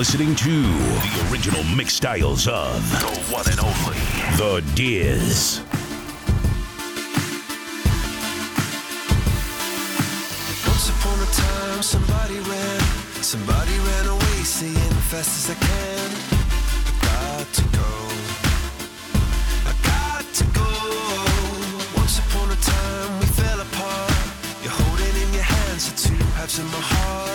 listening to the original mix styles of the one and only The Dears. Once upon a time, somebody ran away, saying fast as I can, I got to go. Once upon a time, we fell apart. You're holding in your hands the two halves of my heart.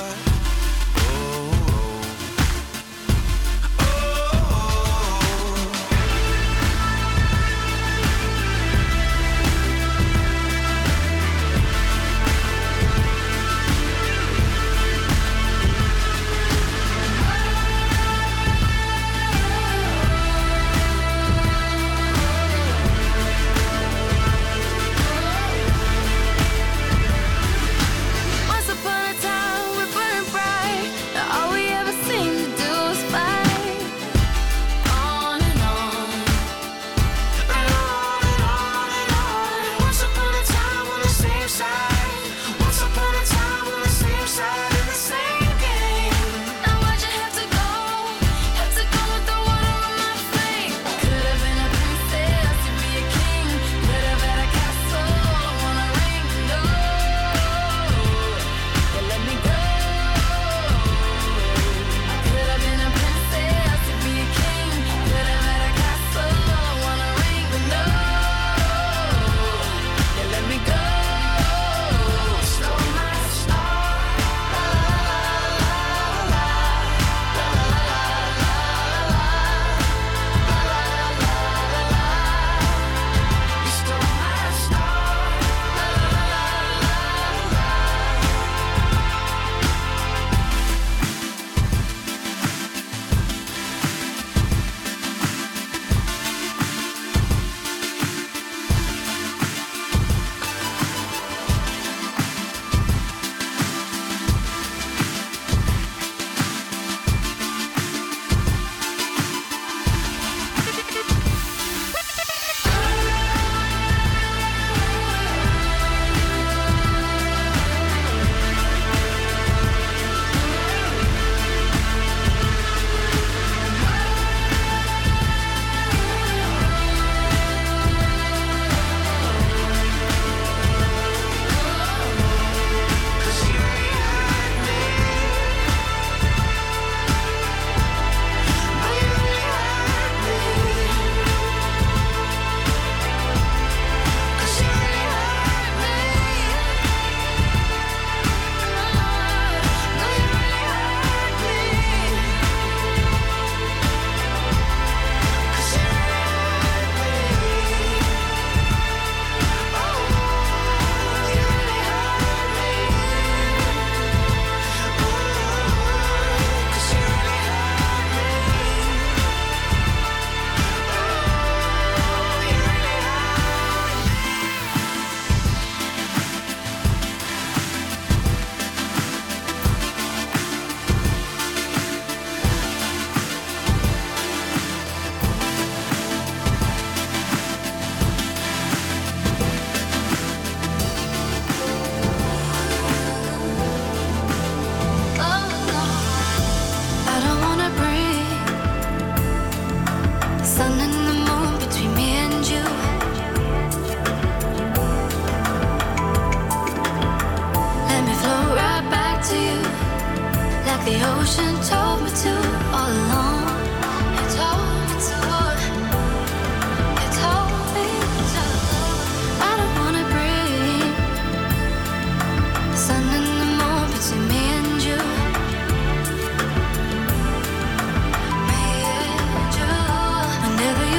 Never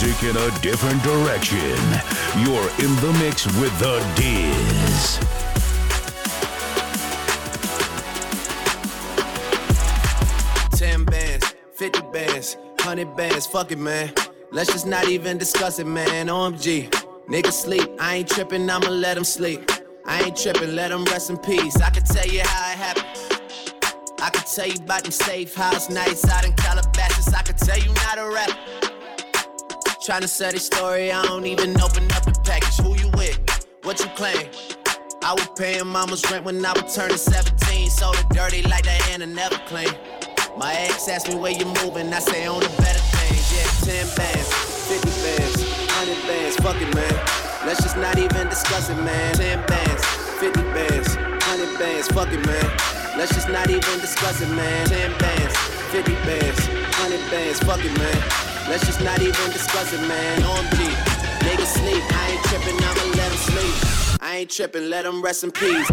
music in a different direction. You're in the mix with The Dears. Bands, fuck it, man. Let's just not even discuss it, man. OMG, niggas sleep. I ain't trippin', I'ma let them sleep. I ain't trippin', let them rest in peace. I can tell you how it happened. I can tell you about them safe house nights out in Calabasas. I can tell you not a rap. Tryna sell this story, I don't even open up the package. Who you with? What you claim? I was paying mama's rent when I was turning 17. So the dirty like that hand I never claim. My ex asked me where you moving, I say on the better things, yeah. 10 bands, 50 bands, 100 bands, fuck it, man. Let's just not even discuss it, man. 10 bands, 50 bands, 100 bands, fuck it, man. Let's just not even discuss it, man. 10 bands, 50 bands, 100 bands, fuck it, man. Let's just not even discuss it, man. OMG, niggas sleep, I ain't trippin', I'ma let them sleep. I ain't trippin', let them rest in peace.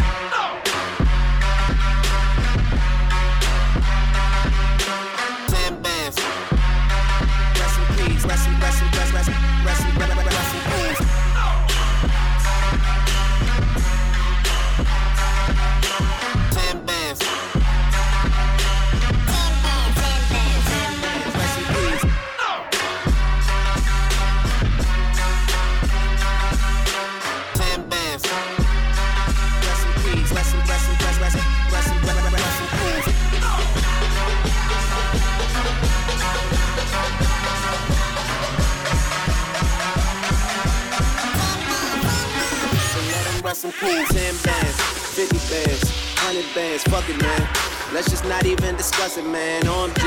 Let's just not even discuss it, man. OMG,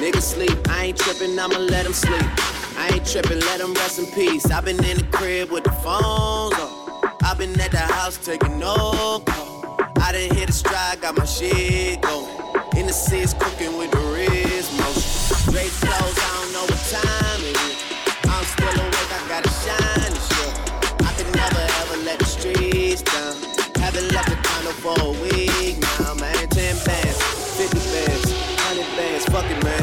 niggas sleep. I ain't trippin', I'ma let them sleep. I ain't trippin', let them rest in peace. I've been in the crib with the phones on. I've been at the house taking no call. I done hit a stride, got my shit going. In the seats, cooking with the wrist motion. Great clothes, I don't know what time it is. I'm still awake, I gotta shine and shit. I could never ever let the streets down. Haven't left the condo for a week now, man. 10 bands, 50 bands, 100 bands, fuck it, man.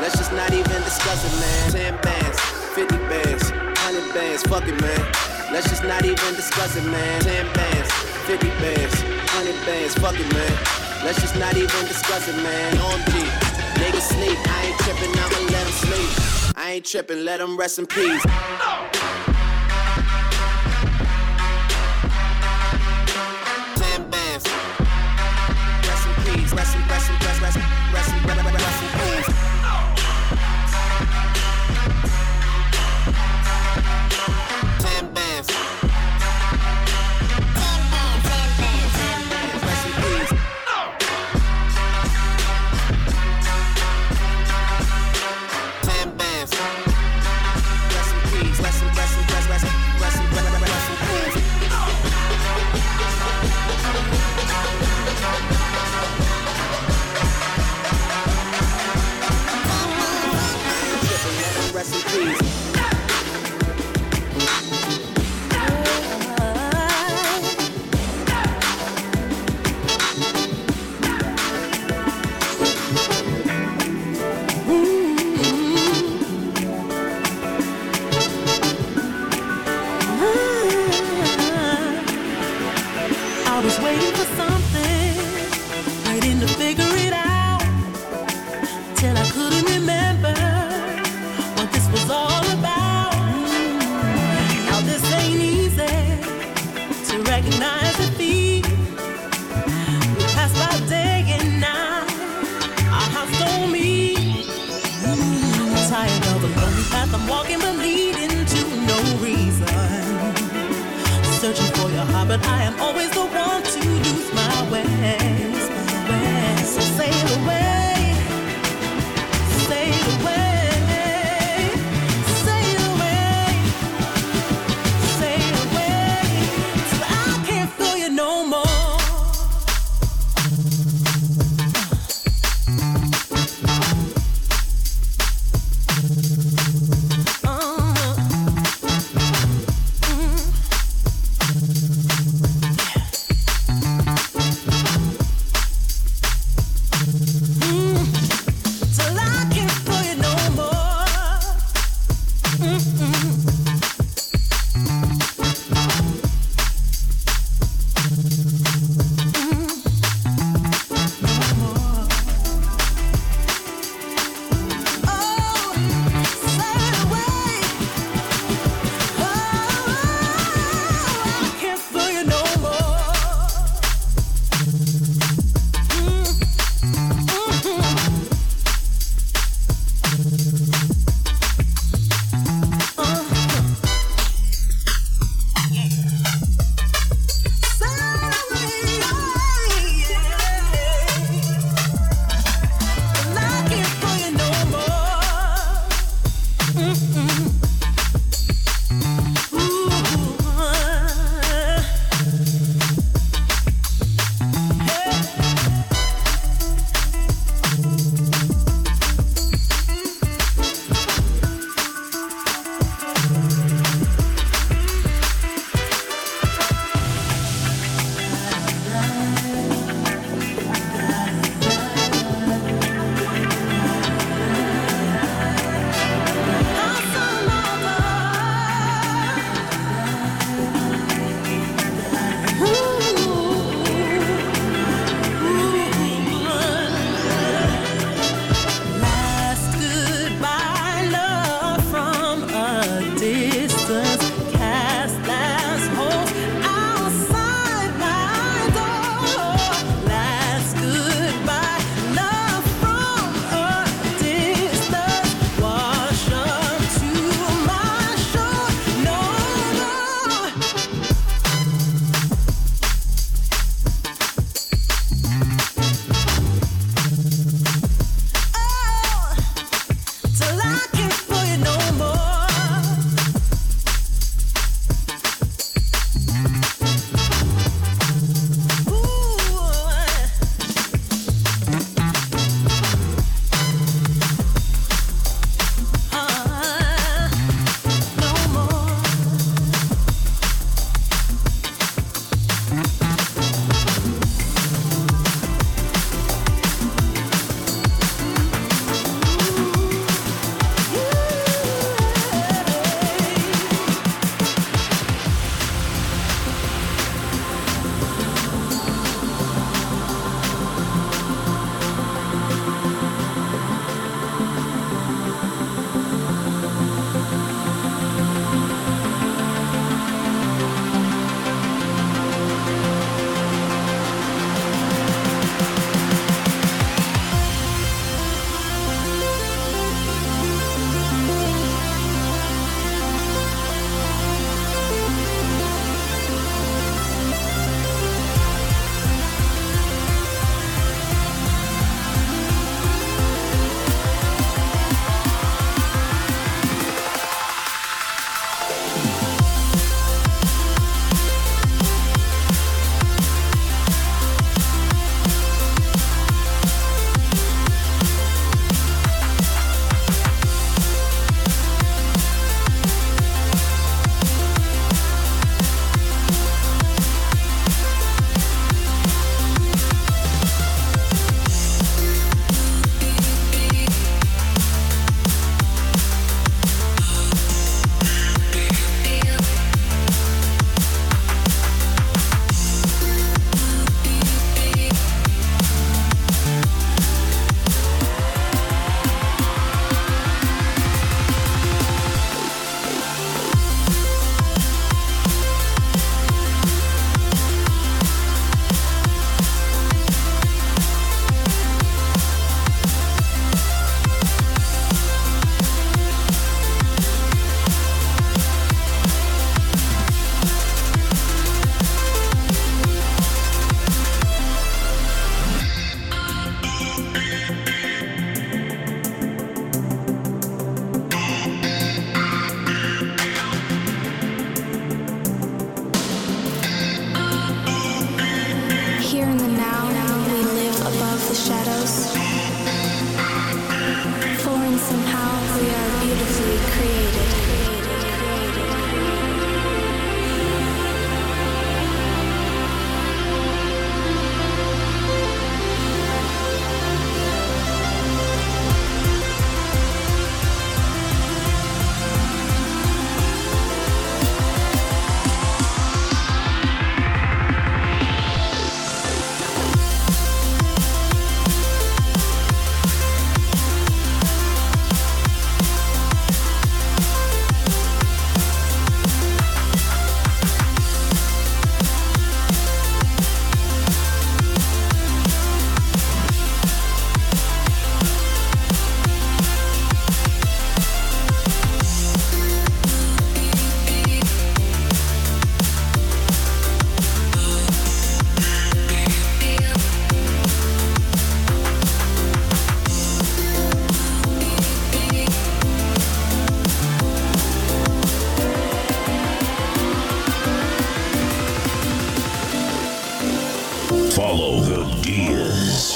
Let's just not even discuss it, man. 10 bands, 50 bands, 100 bands, fuck it, man. Let's just not even discuss it, man. 10 bands, 50 bands, 100 bands, fuck it, man. Let's just not even discuss it, man. OMG, niggas sleep. I ain't trippin', I'ma let them sleep. I ain't trippin', let them rest in peace.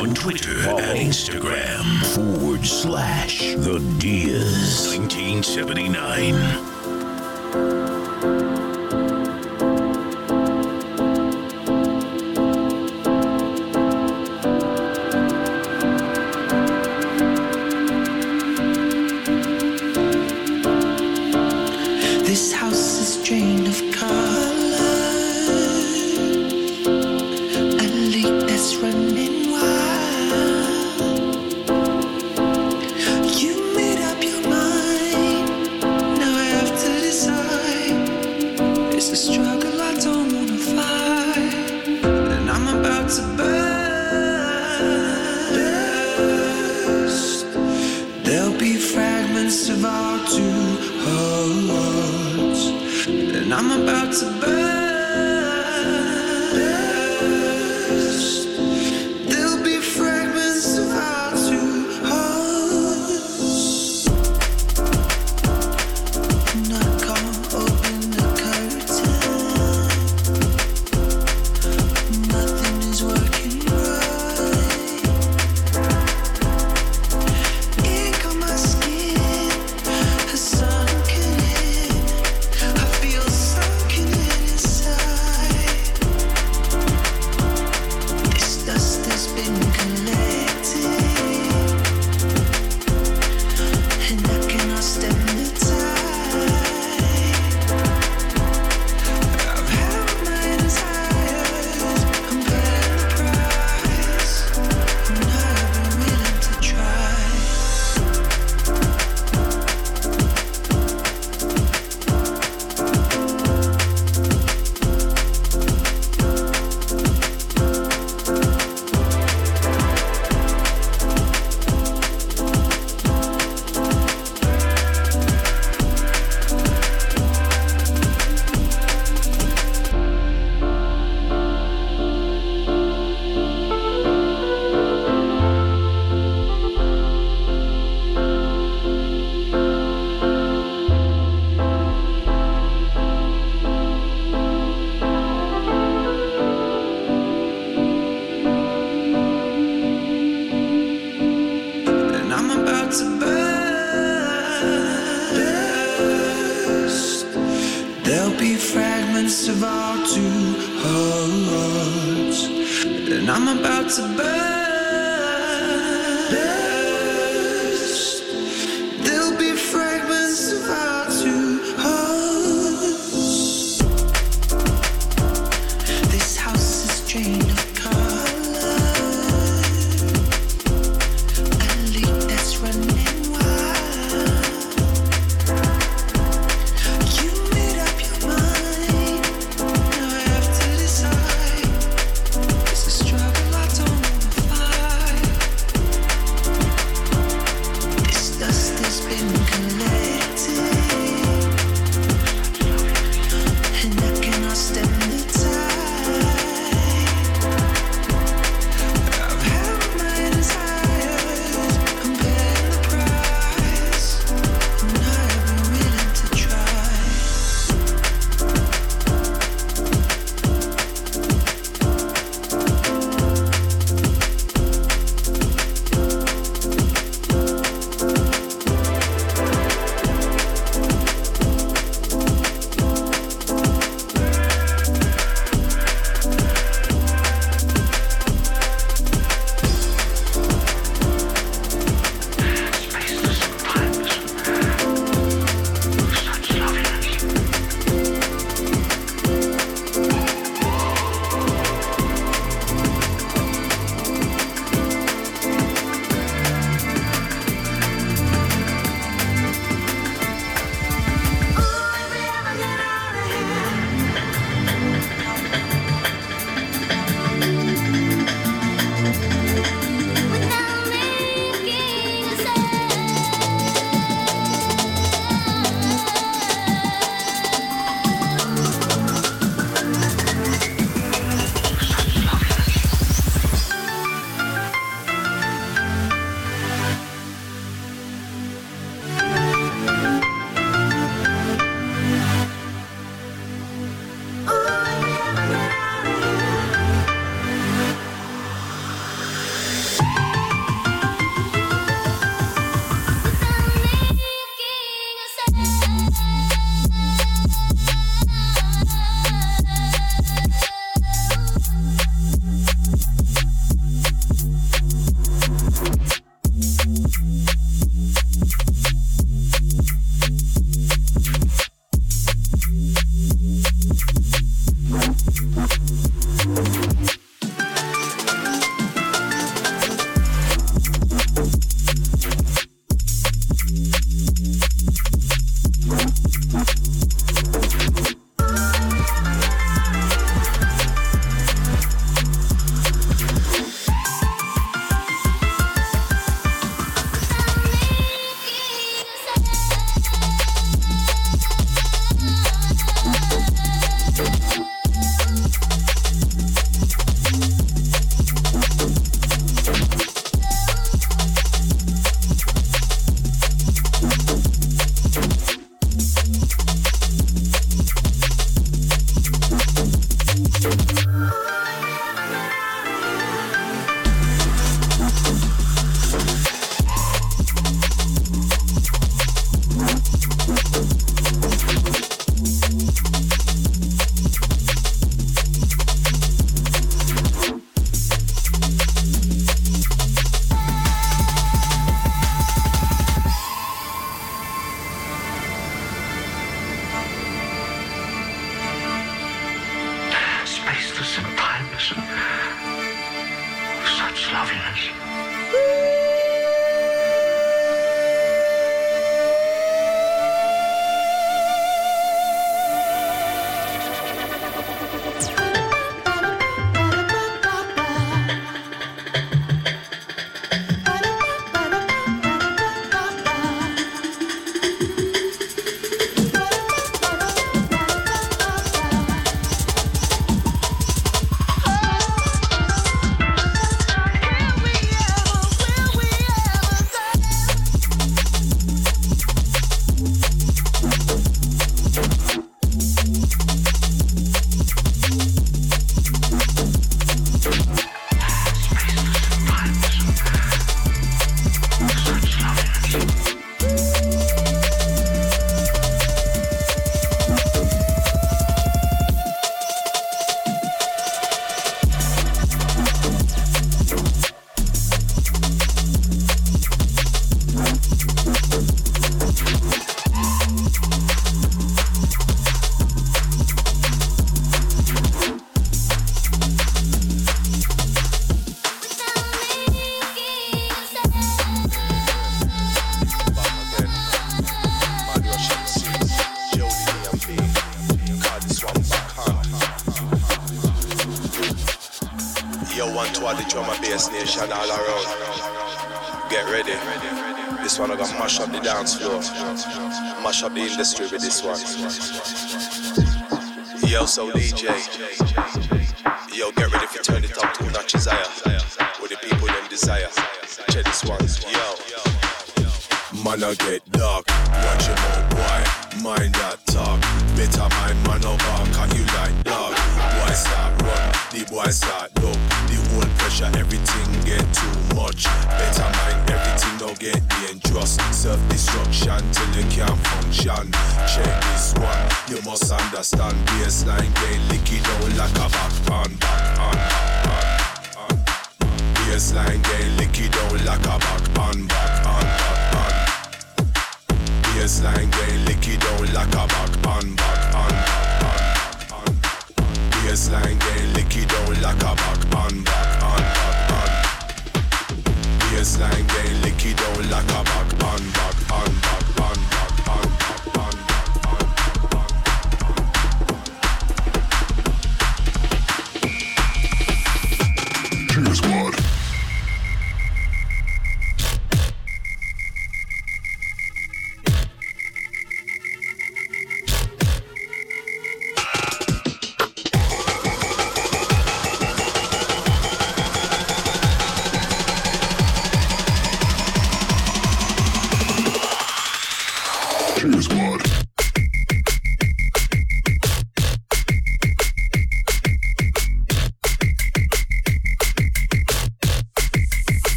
on Twitter and Instagram / The Dears 1979. for the drum and bass nation all around. Get ready. This one I gonna mash up the dance floor. Mash up the industry with this one. Yo, so DJ. Yo, get ready for turn it up 2 notches higher. With the people them desire. Check this one. Yo. Man, I get dark. Watch your own boy. Mind that talk. Better mind man over. Cause you like dog. Boy start run. The boy start look. The whole pressure. Everything get too much. Better mind everything don't get dangerous. Self-destruction till you can't function. Check this one. You must understand. Baseline get licky down like a back on. Baseline get licky down like a back on. Baseline get licky down like a back on. Baseline get licky down like a back on. Baseline get licky down like a back on.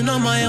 been on my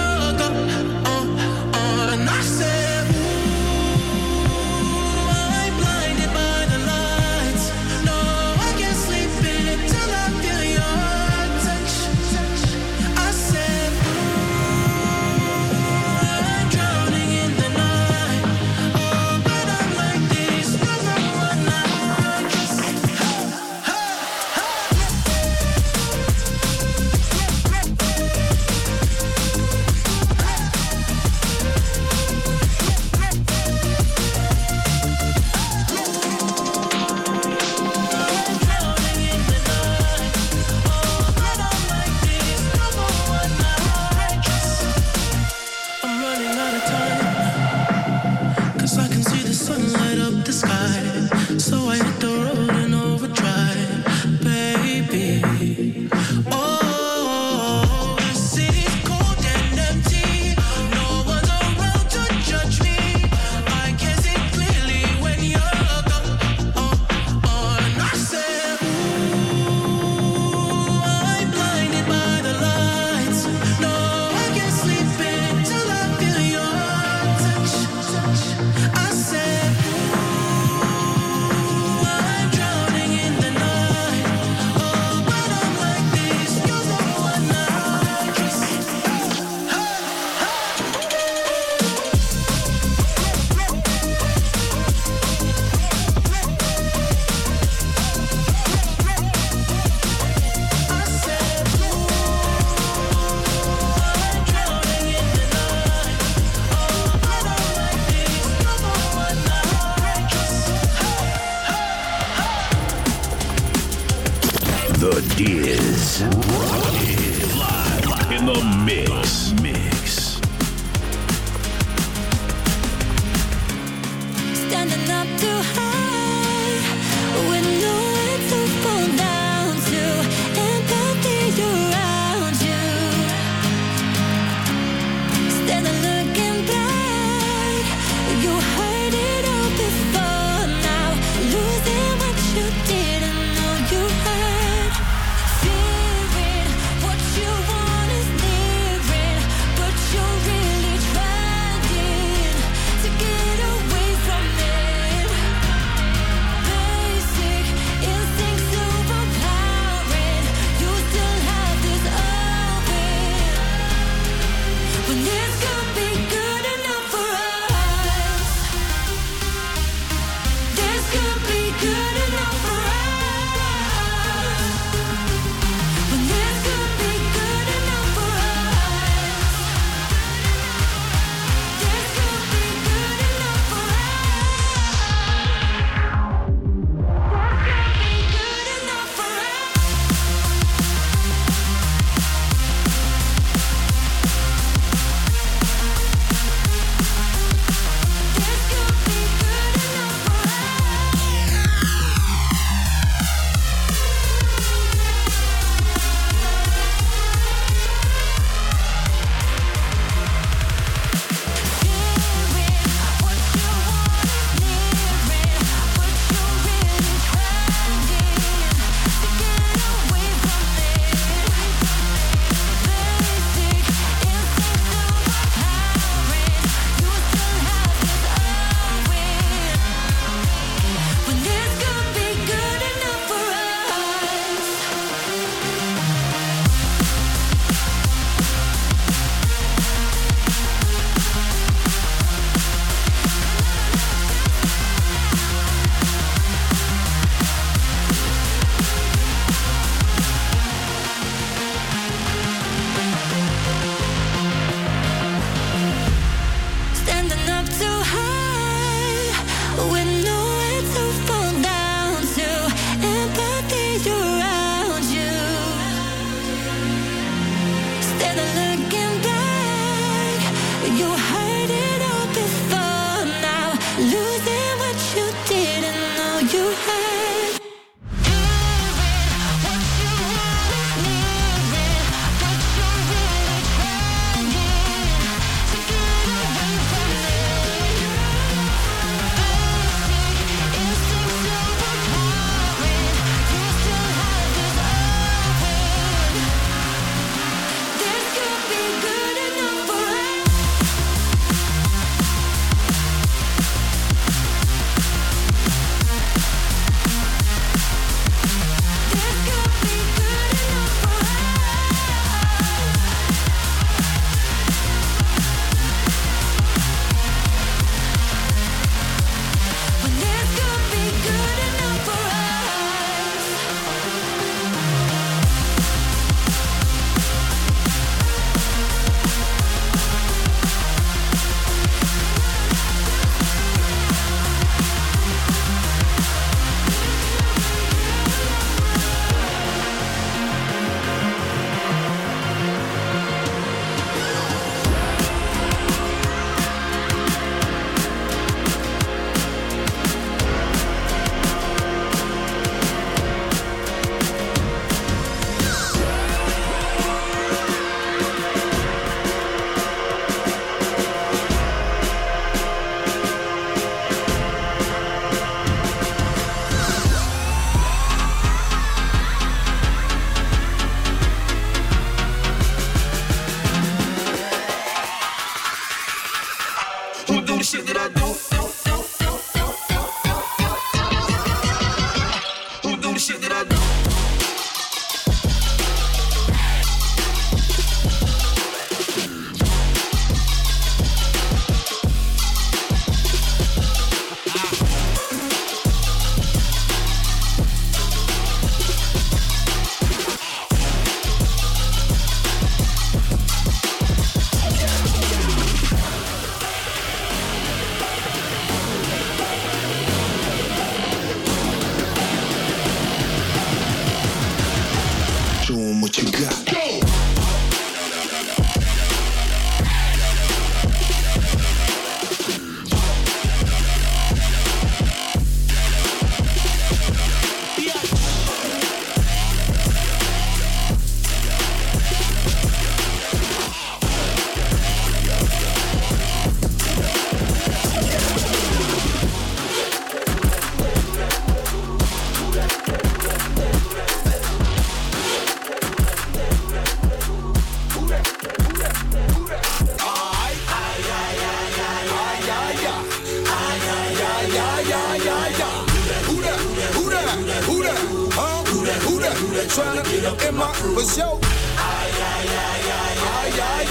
trying to get up in my crew. It's yo. Ay, ay, ay, ay, ay, ay, ay.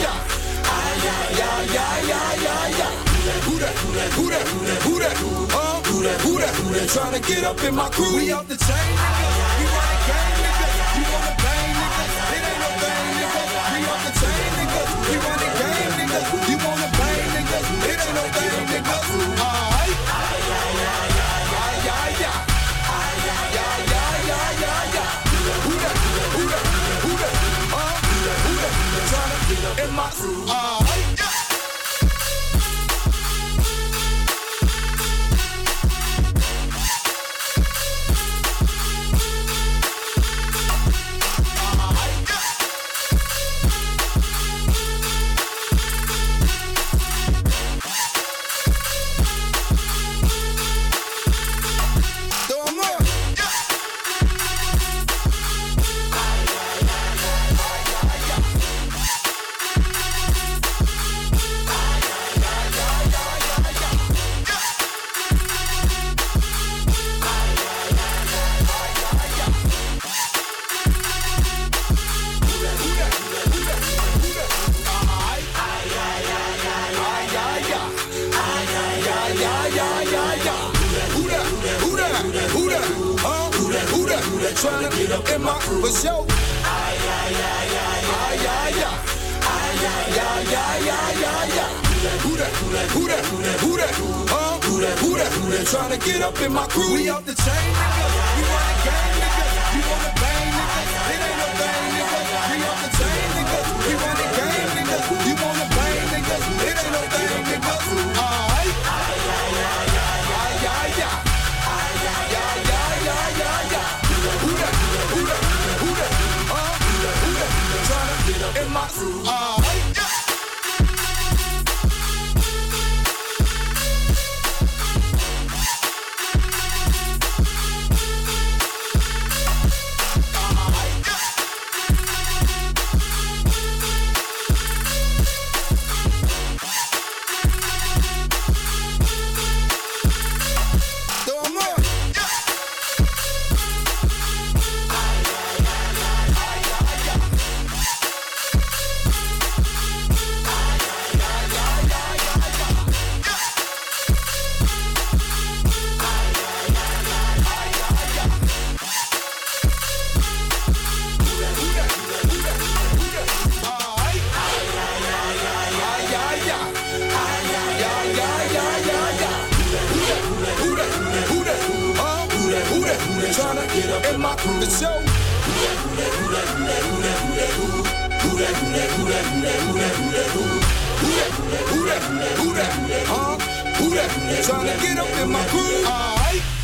Ay, ay, ay, ay, ay, ay, ay. Who that, who that, who that, who that, who that, who that, trying to get up in my crew. We out the chain, nigga. We run the game, nigga. You on the bang, nigga. It ain't no thing, nigga. We out the chain, nigga. We run the game, nigga. You on the bang, nigga. It ain't no thing, nigga. Ay, ay, ay, ay, ay, ay, ay. In my crew. Trying to get up in my crew, it's yo. Ay, ay, ay, ay, ay, ay, ay. Ay, ay, ay, ay, ay, ay, ay. Who that, who that, who that, who that, who that, who that, who that, who that, trying to get up in my crew. We out the chain, nigga. We run the game, nigga. You on the bang, nigga. It ain't no thing, nigga. We out the chain, nigga. We run the game, nigga. You on the bang, nigga. It ain't no thing, nigga. Ay, ay, ay, ay, ay, ay, ay. In my crew. Who that? Who that? Who that? Who that? Trying to get up in my groove. All right.